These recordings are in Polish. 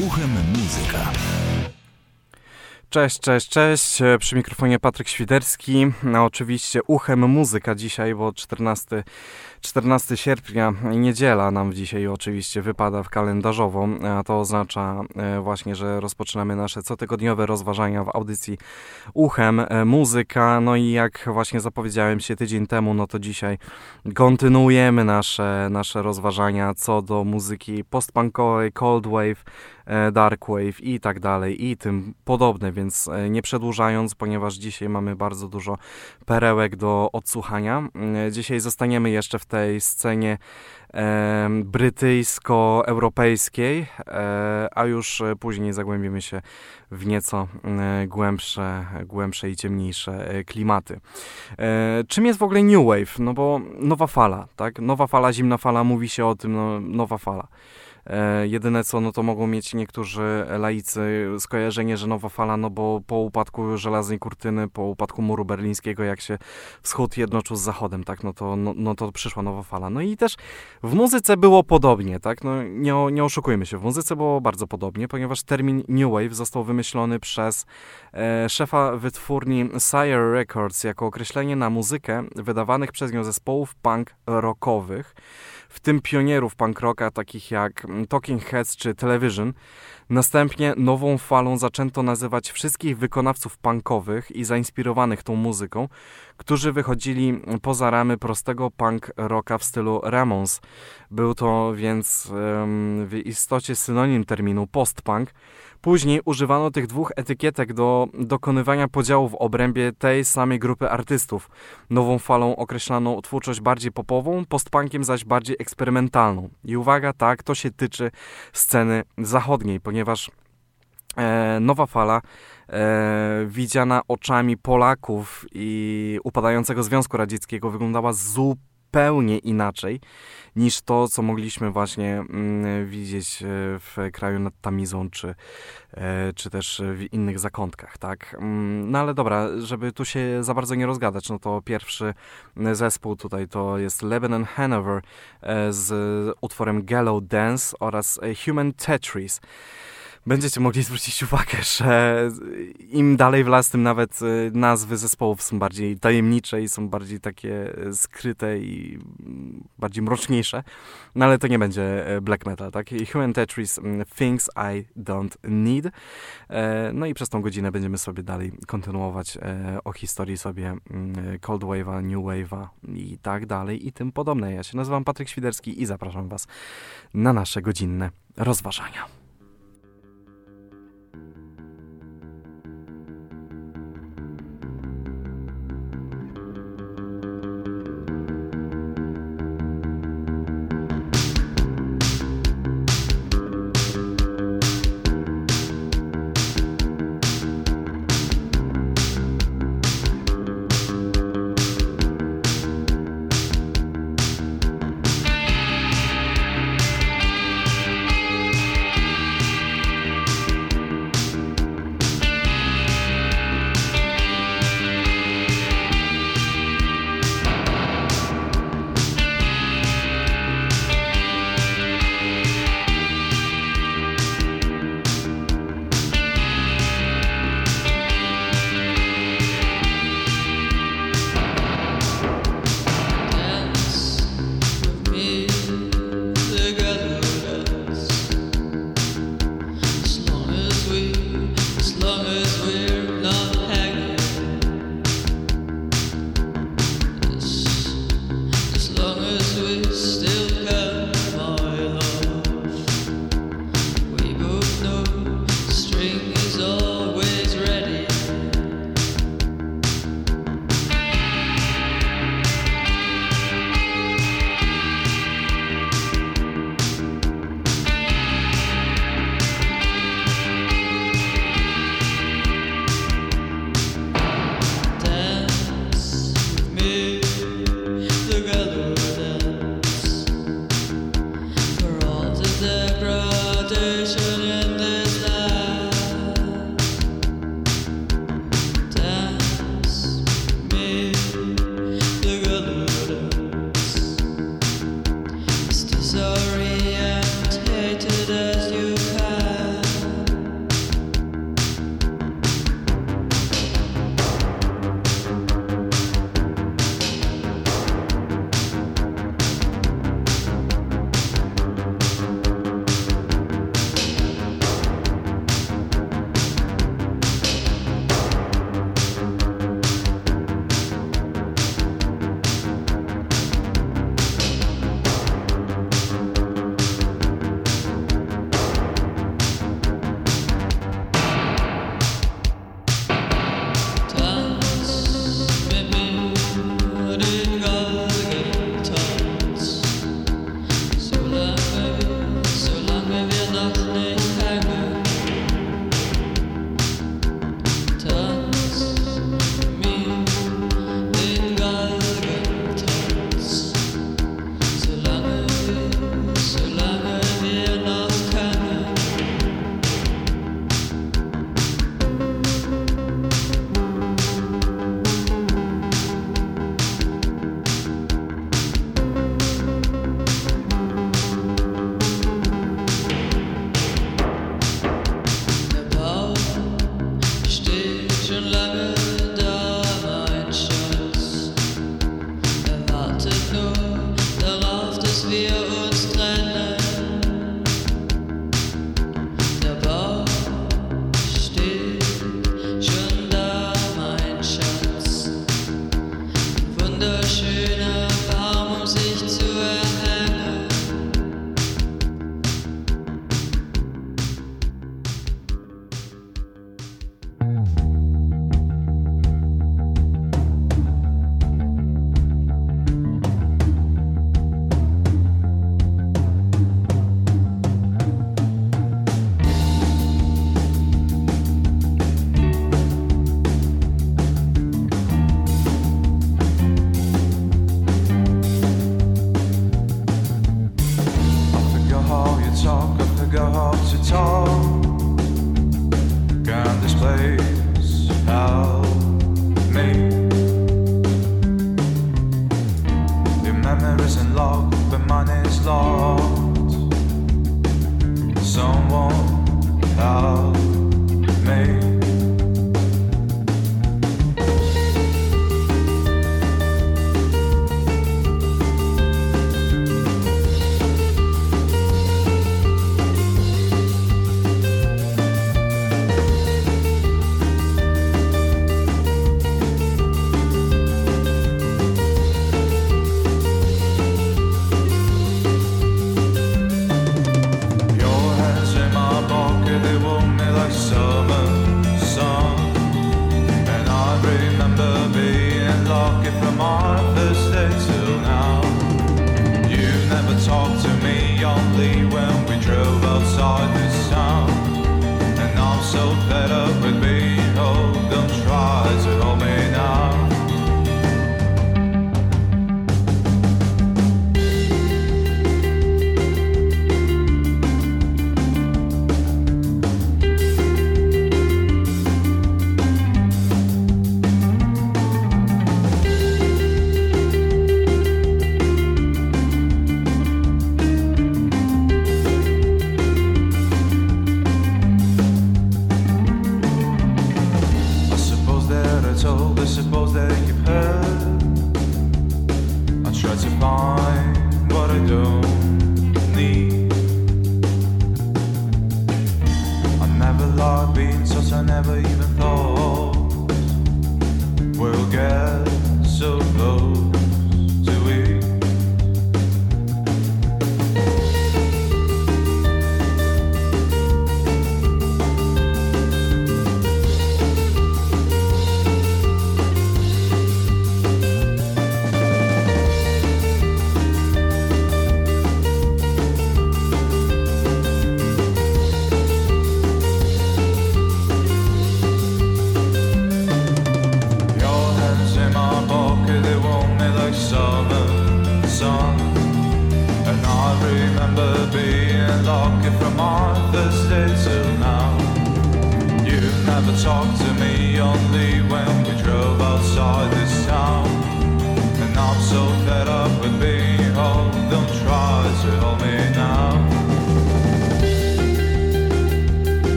Uchem muzyka. Cześć. Przy mikrofonie Patryk Świderski. No, oczywiście Uchem muzyka dzisiaj, bo 14 sierpnia, niedziela nam dzisiaj oczywiście wypada w kalendarzowo. To oznacza właśnie, że rozpoczynamy nasze cotygodniowe rozważania w audycji Uchem muzyka. No i jak właśnie zapowiedziałem się tydzień temu, no to dzisiaj kontynuujemy nasze rozważania co do muzyki post-punkowej, cold-wave, darkwave i tak dalej i tym podobne, więc nie przedłużając, ponieważ dzisiaj mamy bardzo dużo perełek do odsłuchania. Dzisiaj zostaniemy jeszcze w tej scenie brytyjsko-europejskiej, a już później zagłębimy się w nieco głębsze i ciemniejsze klimaty. Czym jest w ogóle new wave? No bo nowa fala, tak? Nowa fala, zimna fala, mówi się o tym, no, nowa fala. Jedyne co, no to mogą mieć niektórzy laicy skojarzenie, że nowa fala, no bo po upadku żelaznej kurtyny, po upadku muru berlińskiego, jak się wschód jednoczył z zachodem, tak, no to przyszła nowa fala. No i też w muzyce było podobnie, tak, no nie oszukujmy się, w muzyce było bardzo podobnie, ponieważ termin new wave został wymyślony przez szefa wytwórni Sire Records jako określenie na muzykę wydawanych przez nią zespołów punk rockowych, w tym pionierów punk rocka takich jak Talking Heads czy Television. Następnie nową falą zaczęto nazywać wszystkich wykonawców punkowych i zainspirowanych tą muzyką, którzy wychodzili poza ramy prostego punk rocka w stylu Ramones. Był to więc w istocie synonim terminu post-punk. Później używano tych dwóch etykietek do dokonywania podziału w obrębie tej samej grupy artystów. Nową falą określano twórczość bardziej popową, post-punkiem zaś bardziej eksperymentalną. I uwaga, tak, to się tyczy sceny zachodniej, ponieważ nowa fala widziana oczami Polaków i upadającego Związku Radzieckiego wyglądała zupełnie inaczej niż to, co mogliśmy właśnie widzieć w kraju nad Tamizą, czy też w innych zakątkach, tak? No ale dobra, żeby tu się za bardzo nie rozgadać, no to pierwszy zespół tutaj to jest Lebanon Hanover z utworem Gallowdance oraz Human Tetris. Będziecie mogli zwrócić uwagę, że im dalej w las, tym nawet nazwy zespołów są bardziej tajemnicze i są bardziej takie skryte i bardziej mroczniejsze. No ale to nie będzie black metal, tak? Human Tetris, Things I Don't Need. No i przez tą godzinę będziemy sobie dalej kontynuować o historii sobie cold wave'a, new wave'a i tak dalej i tym podobne. Ja się nazywam Patryk Świderski i zapraszam was na nasze godzinne rozważania. at all. Can this place help me? Your memory is unlocked, but money's locked. Someone help me.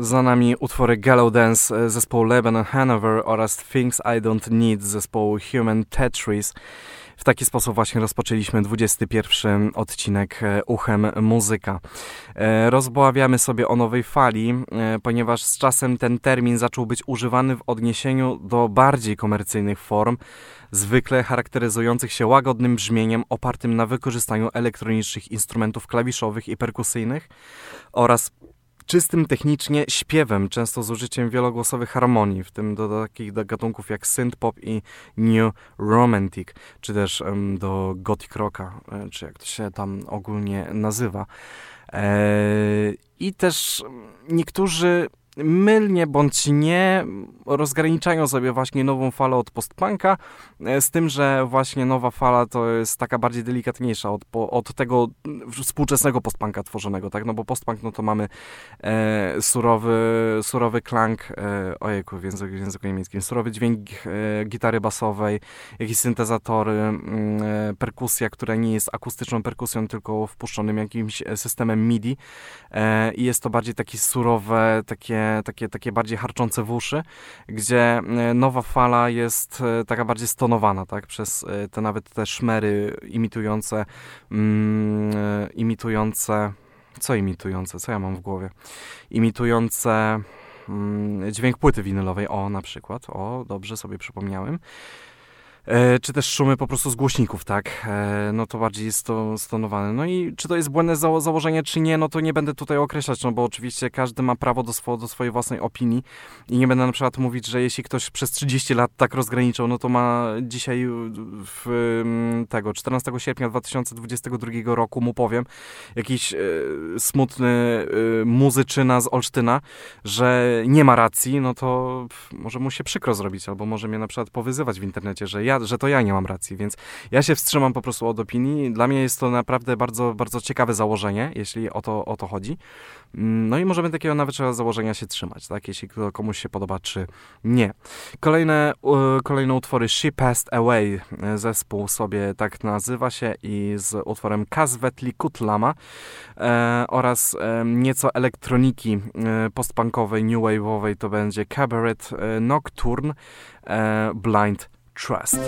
Za nami utwory Gallowdance zespołu Lebanon Hanover oraz Things I Don't Need zespołu Human Tetris. W taki sposób właśnie rozpoczęliśmy 21 odcinek Uchem Muzyka. Rozbawiamy sobie o nowej fali, ponieważ z czasem ten termin zaczął być używany w odniesieniu do bardziej komercyjnych form, zwykle charakteryzujących się łagodnym brzmieniem opartym na wykorzystaniu elektronicznych instrumentów klawiszowych i perkusyjnych oraz czystym technicznie śpiewem, często z użyciem wielogłosowych harmonii, w tym do takich gatunków jak synth-pop i new romantic, czy też do gothic rocka, czy jak to się tam ogólnie nazywa. I też niektórzy mylnie bądź nie rozgraniczają sobie właśnie nową falę od post-punka, z tym, że właśnie nowa fala to jest taka bardziej delikatniejsza od tego współczesnego post-punka tworzonego, tak? No bo post-punk, no to mamy surowy klang, ojejku, w języku niemieckim, surowy dźwięk gitary basowej, jakieś syntezatory, perkusja, która nie jest akustyczną perkusją, tylko wpuszczonym jakimś systemem MIDI i jest to bardziej takie surowe, takie takie bardziej harczące w uszy, gdzie nowa fala jest taka bardziej stonowana, tak, przez te nawet te szmery imitujące dźwięk płyty winylowej, na przykład, dobrze sobie przypomniałem, czy też szumy po prostu z głośników, tak, to bardziej jest to stonowane. No i czy to jest błędne założenie, czy nie, to nie będę tutaj określać, bo oczywiście każdy ma prawo do swojej własnej opinii i nie będę na przykład mówić, że jeśli ktoś przez 30 lat tak rozgraniczał, to ma dzisiaj 14 sierpnia 2022 roku, mu powiem, jakiś smutny muzyczyna z Olsztyna, że nie ma racji, to może mu się przykro zrobić, albo może mnie na przykład powyzywać w internecie, że to ja nie mam racji, więc ja się wstrzymam po prostu od opinii. Dla mnie jest to naprawdę bardzo, bardzo ciekawe założenie, jeśli o to chodzi. No i możemy takiego nawet założenia się trzymać, tak? Jeśli komuś się podoba, czy nie. Kolejne utwory She Passed Away, zespół sobie tak nazywa się, i z utworem Kazvetli Kutlama oraz nieco elektroniki postpunkowej, new wave'owej, to będzie Cabaret Nocturne, Blind Trust.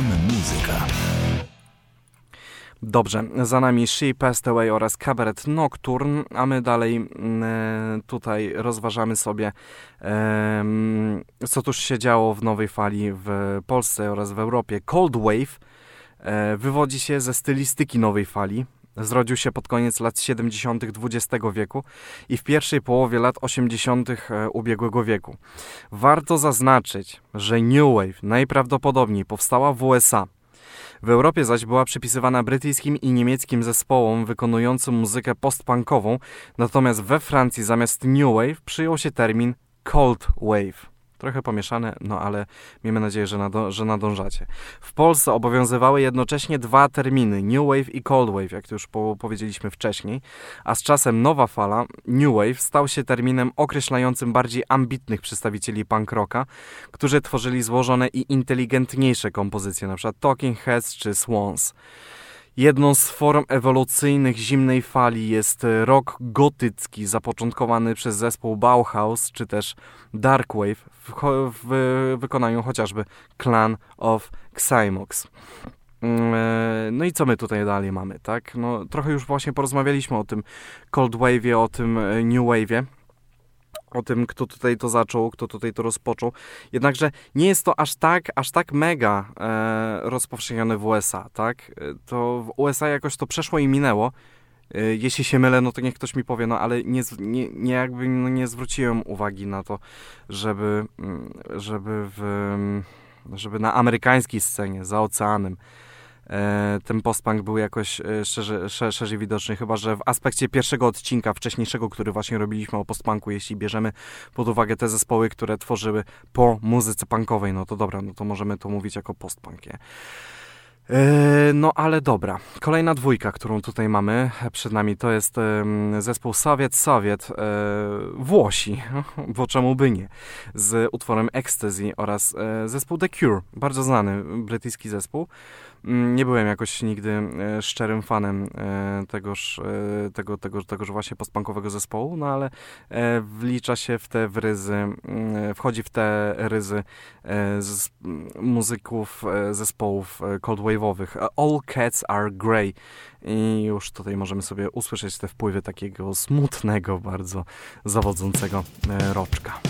Uchem muzyka. Dobrze, za nami She Passed Away oraz Cabaret Nocturne, a my dalej tutaj rozważamy sobie, co tuż się działo w nowej fali w Polsce oraz w Europie. Cold-wave wywodzi się ze stylistyki nowej fali. Zrodził się pod koniec lat 70. XX wieku i w pierwszej połowie lat 80. ubiegłego wieku. Warto zaznaczyć, że new wave najprawdopodobniej powstała w USA. W Europie zaś była przypisywana brytyjskim i niemieckim zespołom wykonującym muzykę post-punkową, natomiast we Francji zamiast new wave przyjął się termin cold wave. Trochę pomieszane, no ale miejmy nadzieję, że nadążacie. W Polsce obowiązywały jednocześnie dwa terminy, new wave i cold wave, jak to już powiedzieliśmy wcześniej, a z czasem nowa fala, new wave, stał się terminem określającym bardziej ambitnych przedstawicieli punk rocka, którzy tworzyli złożone i inteligentniejsze kompozycje, np. Talking Heads czy Swans. Jedną z form ewolucyjnych zimnej fali jest rock gotycki zapoczątkowany przez zespół Bauhaus czy też dark wave w wykonaniu chociażby Clan of Xymox. No i co my tutaj dalej mamy, tak? No, trochę już właśnie porozmawialiśmy o tym cold wave'ie, o tym new wave'ie, o tym, kto tutaj to zaczął, kto tutaj to rozpoczął. Jednakże nie jest to aż tak mega rozpowszechnione w USA, tak? To w USA jakoś to przeszło i minęło. Jeśli się mylę, no to niech ktoś mi powie, no ale nie zwróciłem uwagi na to, żeby na amerykańskiej scenie, za oceanem, ten postpunk był jakoś szerzej widoczny, chyba że w aspekcie pierwszego odcinka, wcześniejszego, który właśnie robiliśmy o postpunku, jeśli bierzemy pod uwagę te zespoły, które tworzyły po muzyce punkowej, no to dobra, no to możemy to mówić jako postpunk. No ale dobra, kolejna dwójka, którą tutaj mamy przed nami, to jest zespół Soviet Soviet, Włosi, bo czemu by nie, z utworem Ecstasy oraz zespół The Cure, bardzo znany brytyjski zespół. Nie byłem jakoś nigdy szczerym fanem tegoż właśnie postpunkowego zespołu, no ale wlicza się w te ryzy, wchodzi w te ryzy muzyków zespołów coldwave'owych. All Cats Are Grey. I już tutaj możemy sobie usłyszeć te wpływy takiego smutnego, bardzo zawodzącego roczka.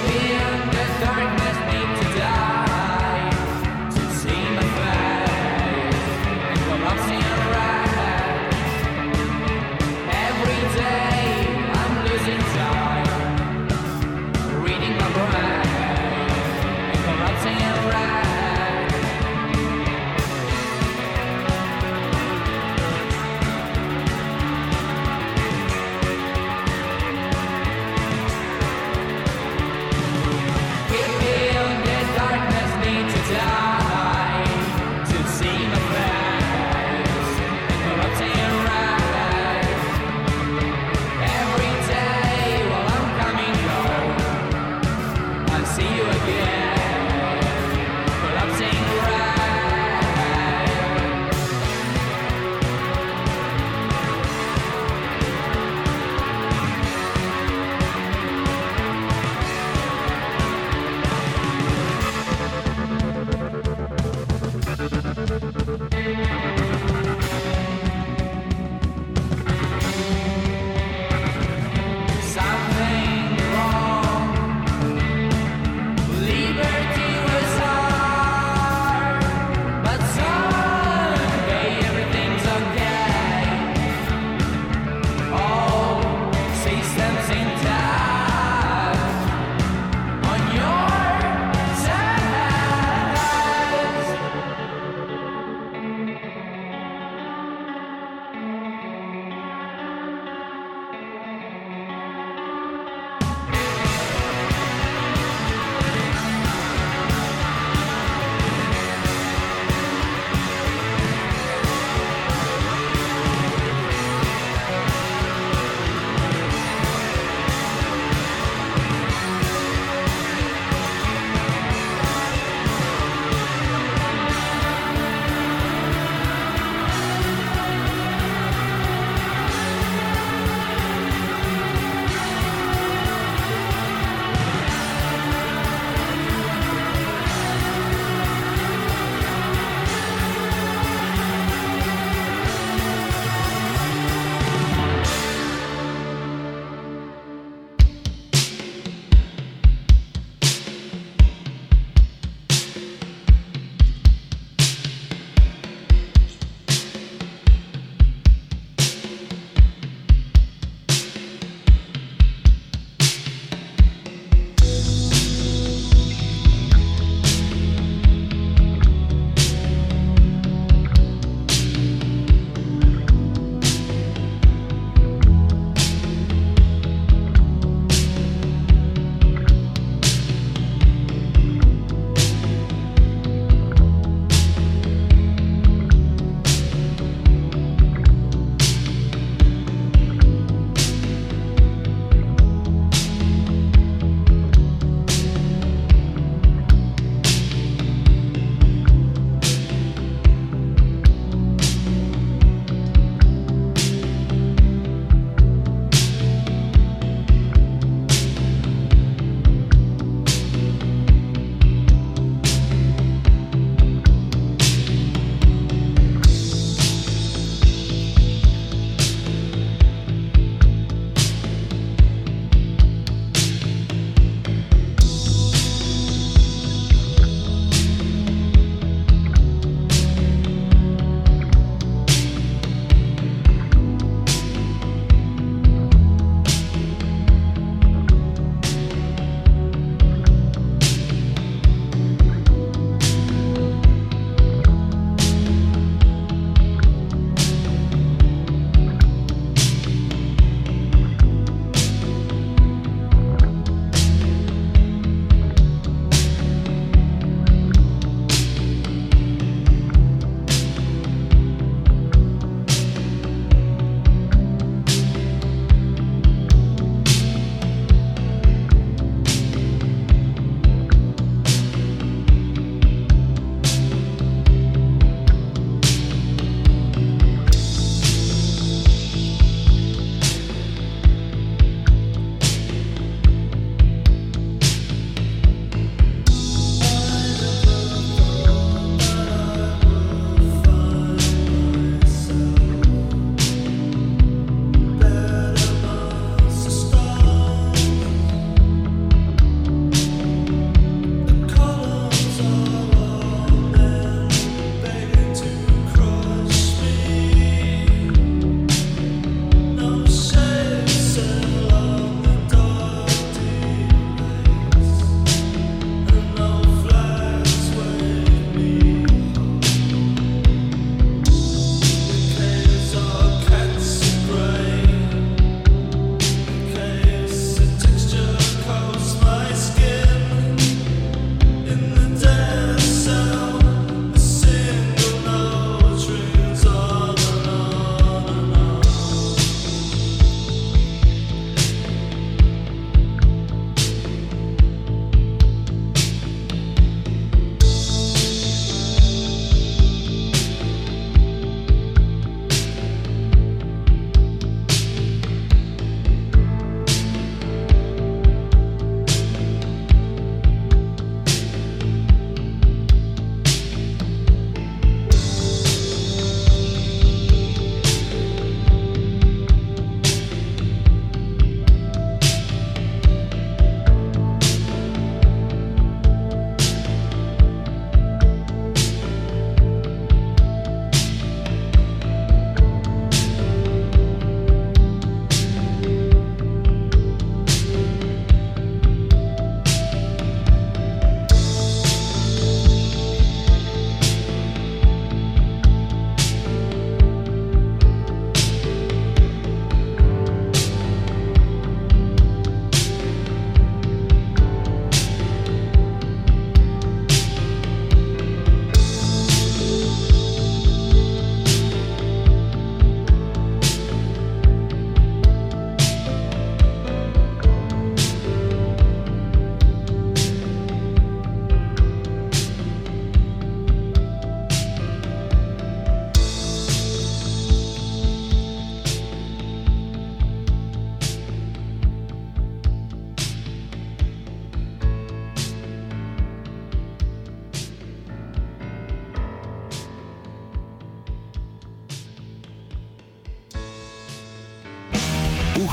Yeah.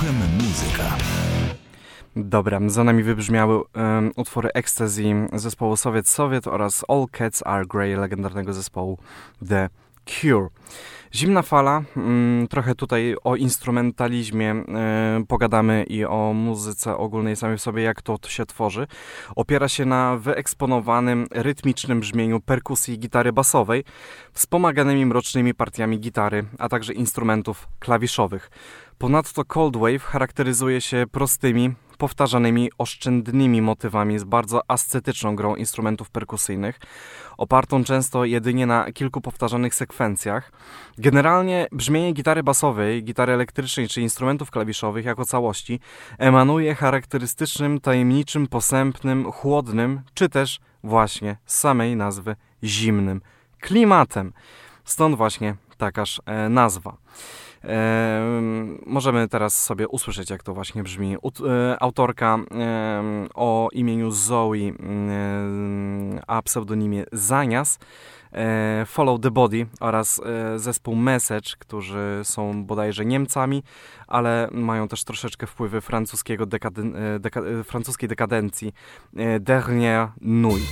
Uchem muzyka. Dobra, za nami wybrzmiały utwory Ecstasy zespołu Soviet Soviet oraz All Cats Are Grey legendarnego zespołu The Cure. Zimna fala, trochę tutaj o instrumentalizmie pogadamy i o muzyce ogólnej samej w sobie, jak to się tworzy. Opiera się na wyeksponowanym, rytmicznym brzmieniu perkusji gitary basowej, wspomaganymi mrocznymi partiami gitary, a także instrumentów klawiszowych. Ponadto cold-wave charakteryzuje się prostymi, powtarzanymi, oszczędnymi motywami z bardzo ascetyczną grą instrumentów perkusyjnych, opartą często jedynie na kilku powtarzanych sekwencjach. Generalnie brzmienie gitary basowej, gitary elektrycznej czy instrumentów klawiszowych jako całości emanuje charakterystycznym, tajemniczym, posępnym, chłodnym, czy też właśnie z samej nazwy zimnym klimatem. Stąd właśnie takaż nazwa. Możemy teraz sobie usłyszeć, jak to właśnie brzmi. Autorka o imieniu Zoe, a pseudonimie Zanias, Follow the Body oraz zespół Message, którzy są bodajże Niemcami, ale mają też troszeczkę wpływy francuskiego francuskiej dekadencji. Dernière Nuit.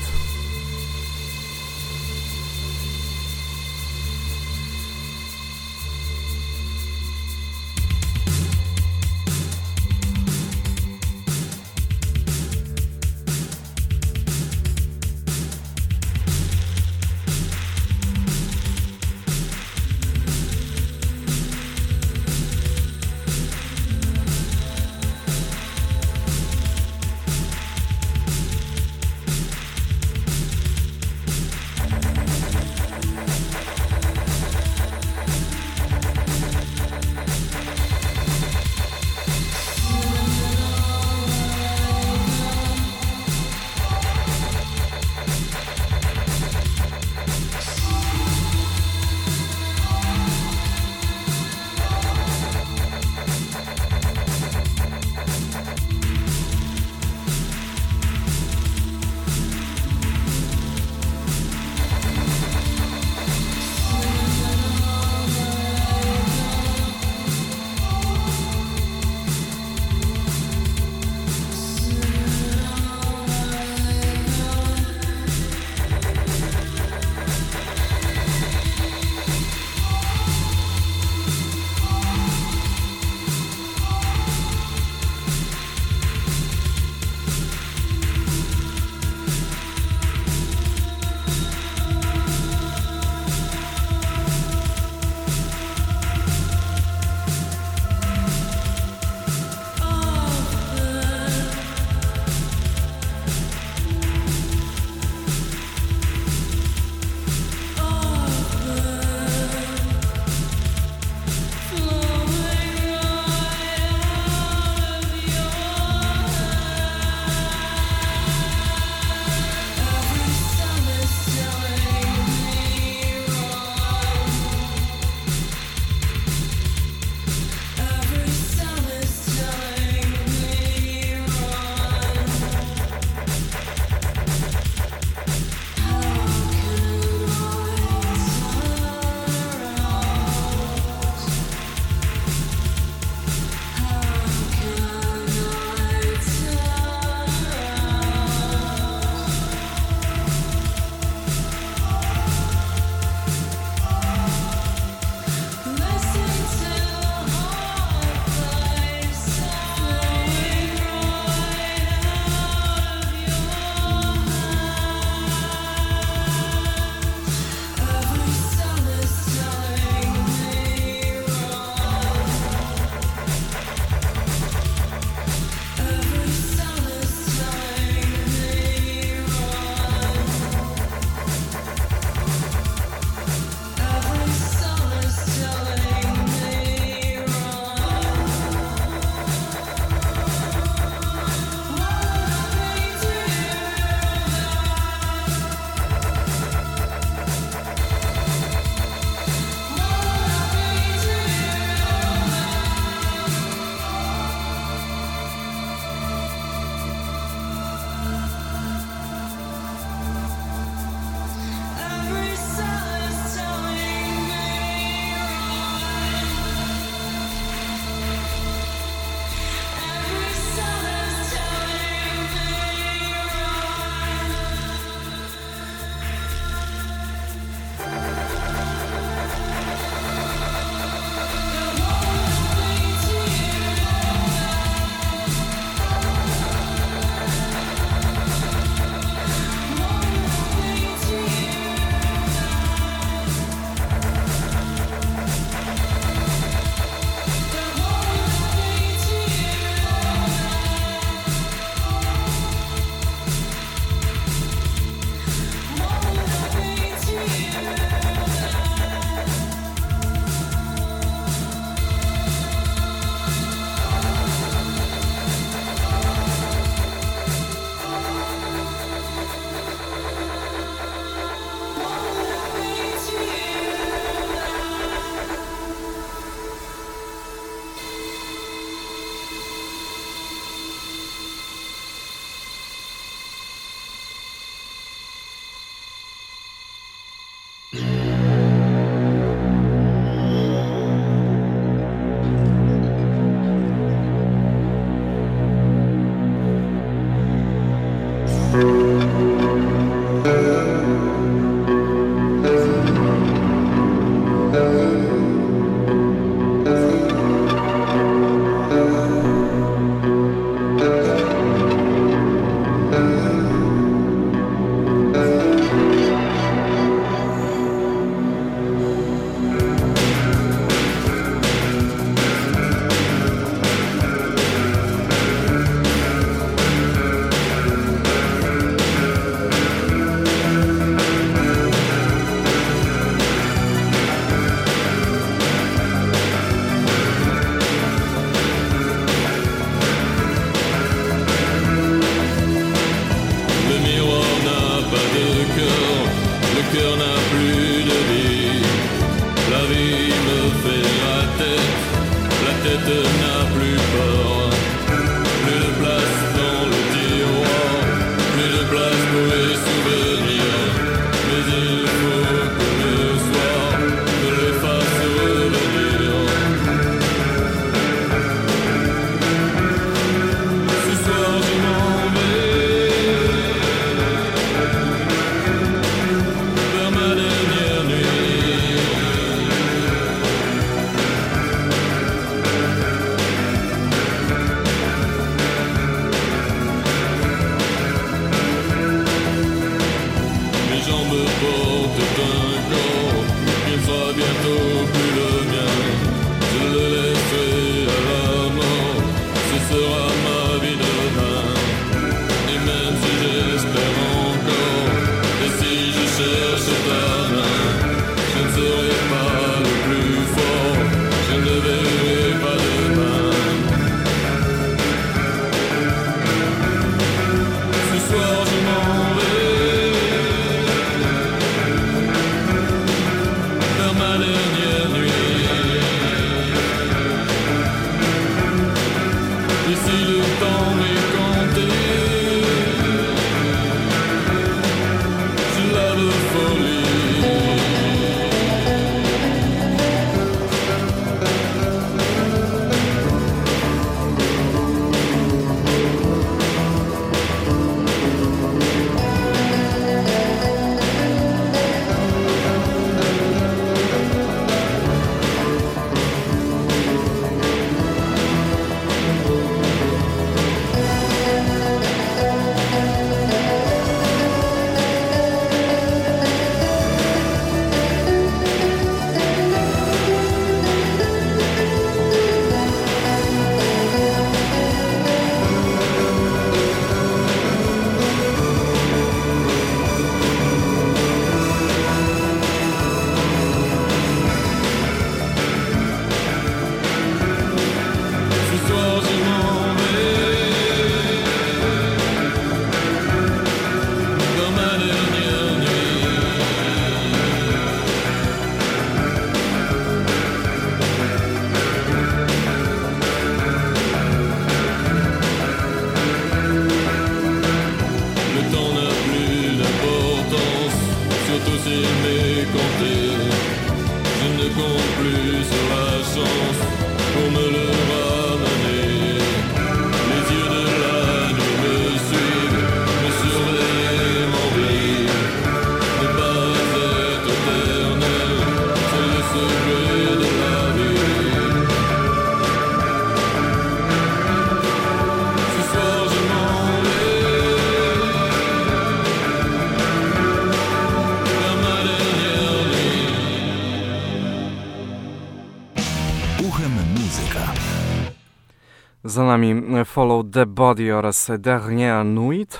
Za nami Follow the Body oraz Dernière Nuit,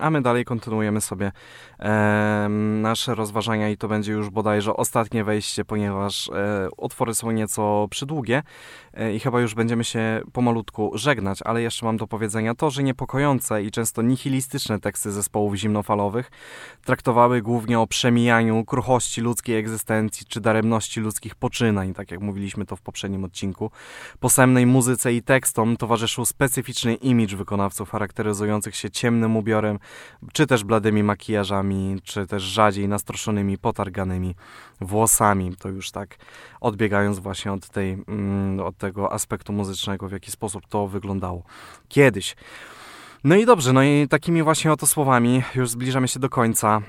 a my dalej kontynuujemy sobie nasze rozważania i to będzie już bodajże ostatnie wejście, ponieważ utwory są nieco przydługie i chyba już będziemy się pomalutku żegnać, ale jeszcze mam do powiedzenia to, że niepokojące i często nihilistyczne teksty zespołów zimnofalowych traktowały głównie o przemijaniu, kruchości ludzkiej egzystencji czy daremności ludzkich poczynań, tak jak mówiliśmy to w poprzednim odcinku. Posemnej muzyce i tekstom towarzyszył specyficzny imidż wykonawców charakteryzujących się ciemnym ubiorem, czy też bladymi makijażami, czy też rzadziej nastroszonymi, potarganymi włosami. To już tak odbiegając właśnie od tej, od tego aspektu muzycznego, w jaki sposób to wyglądało kiedyś. No i dobrze, no i takimi właśnie oto słowami już zbliżamy się do końca.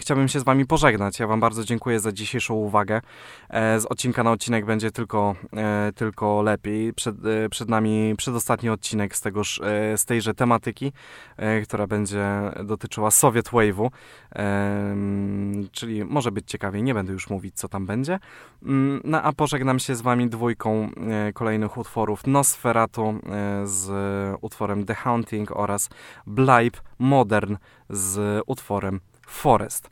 Chciałbym się z wami pożegnać. Ja wam bardzo dziękuję za dzisiejszą uwagę. Z odcinka na odcinek będzie tylko lepiej. Przed nami przedostatni odcinek z tejże tematyki, która będzie dotyczyła Soviet Wave'u, czyli może być ciekawiej, nie będę już mówić, co tam będzie. No a pożegnam się z wami dwójką kolejnych utworów Nosferatu z utworem The Haunting oraz Blyb Modern z utworem Forest.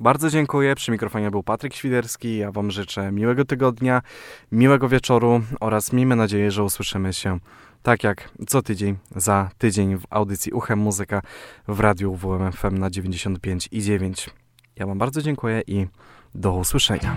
Bardzo dziękuję. Przy mikrofonie był Patryk Świderski. Ja wam życzę miłego tygodnia, miłego wieczoru oraz miejmy nadzieję, że usłyszymy się tak jak co tydzień, za tydzień w audycji Uchem Muzyka w radiu WMFM na 95,9. Ja wam bardzo dziękuję i do usłyszenia.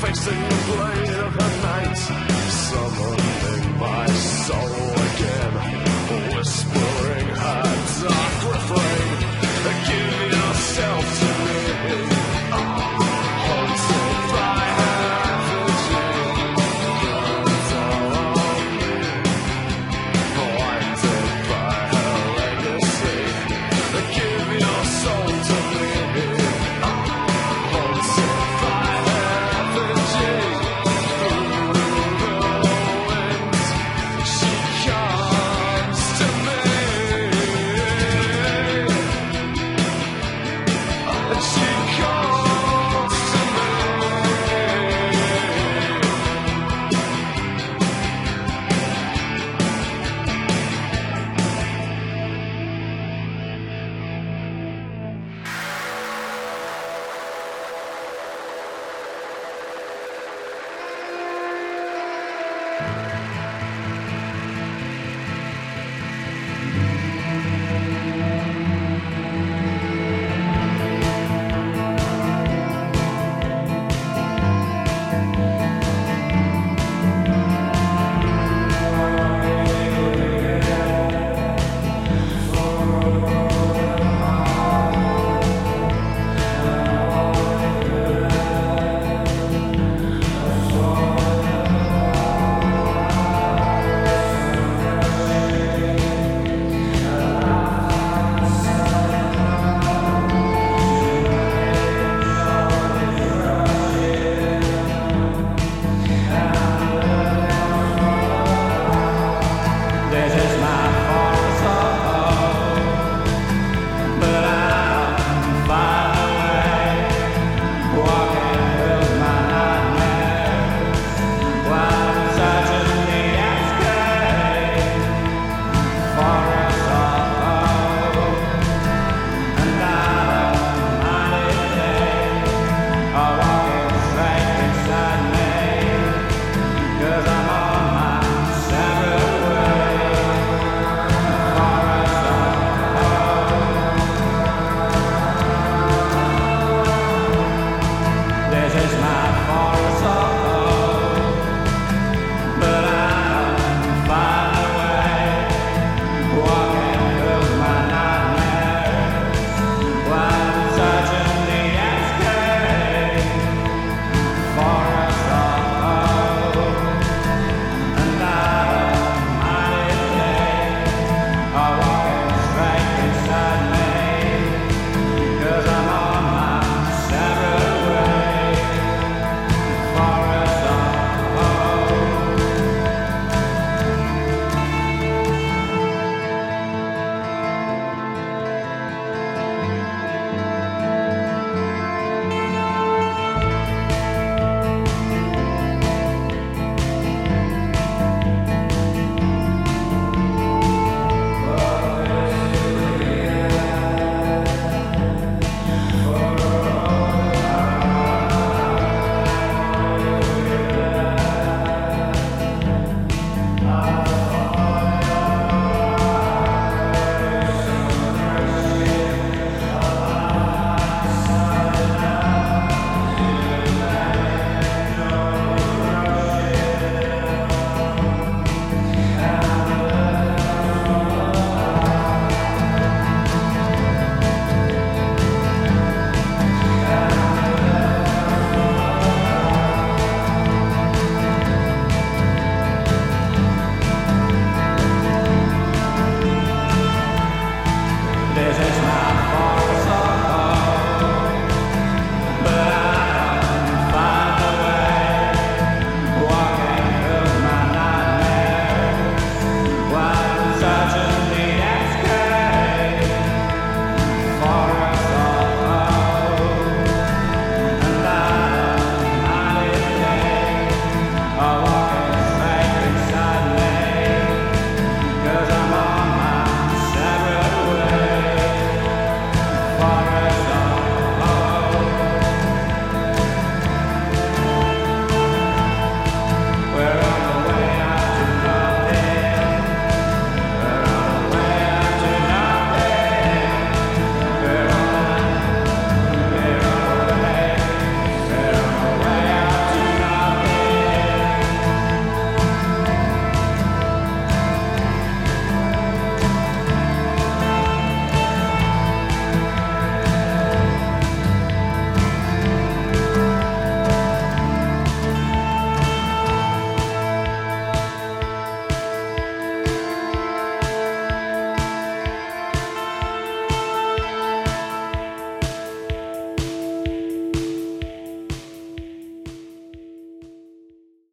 Facing the blade of her night, someone